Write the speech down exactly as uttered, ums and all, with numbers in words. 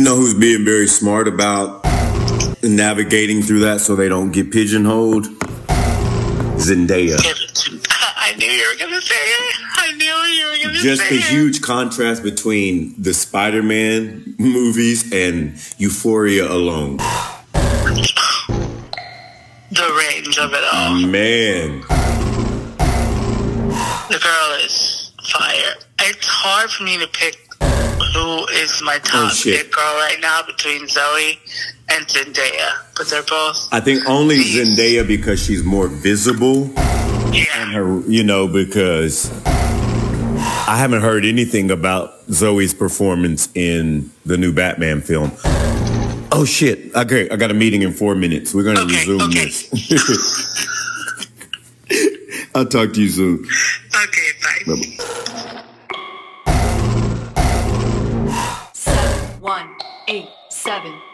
you know who's being very smart about navigating through that so they don't get pigeonholed? Zendaya. I knew you were going to say it. I knew you were going to say it. Just a huge contrast between the Spider-Man movies and Euphoria alone. The range of it all. Man. The girl is fire. It's hard for me to pick who is my top oh, pick girl right now between Zoe and Zendaya. But they're both... I think only these. Zendaya because she's more visible. Yeah. And her, you know, because I haven't heard anything about Zoe's performance in the new Batman film. Oh, shit. Okay, I got a meeting in four minutes. We're going to okay, resume okay. this. I'll talk to you soon. Okay, bye. Bye-bye. Seven, one, eight, seven.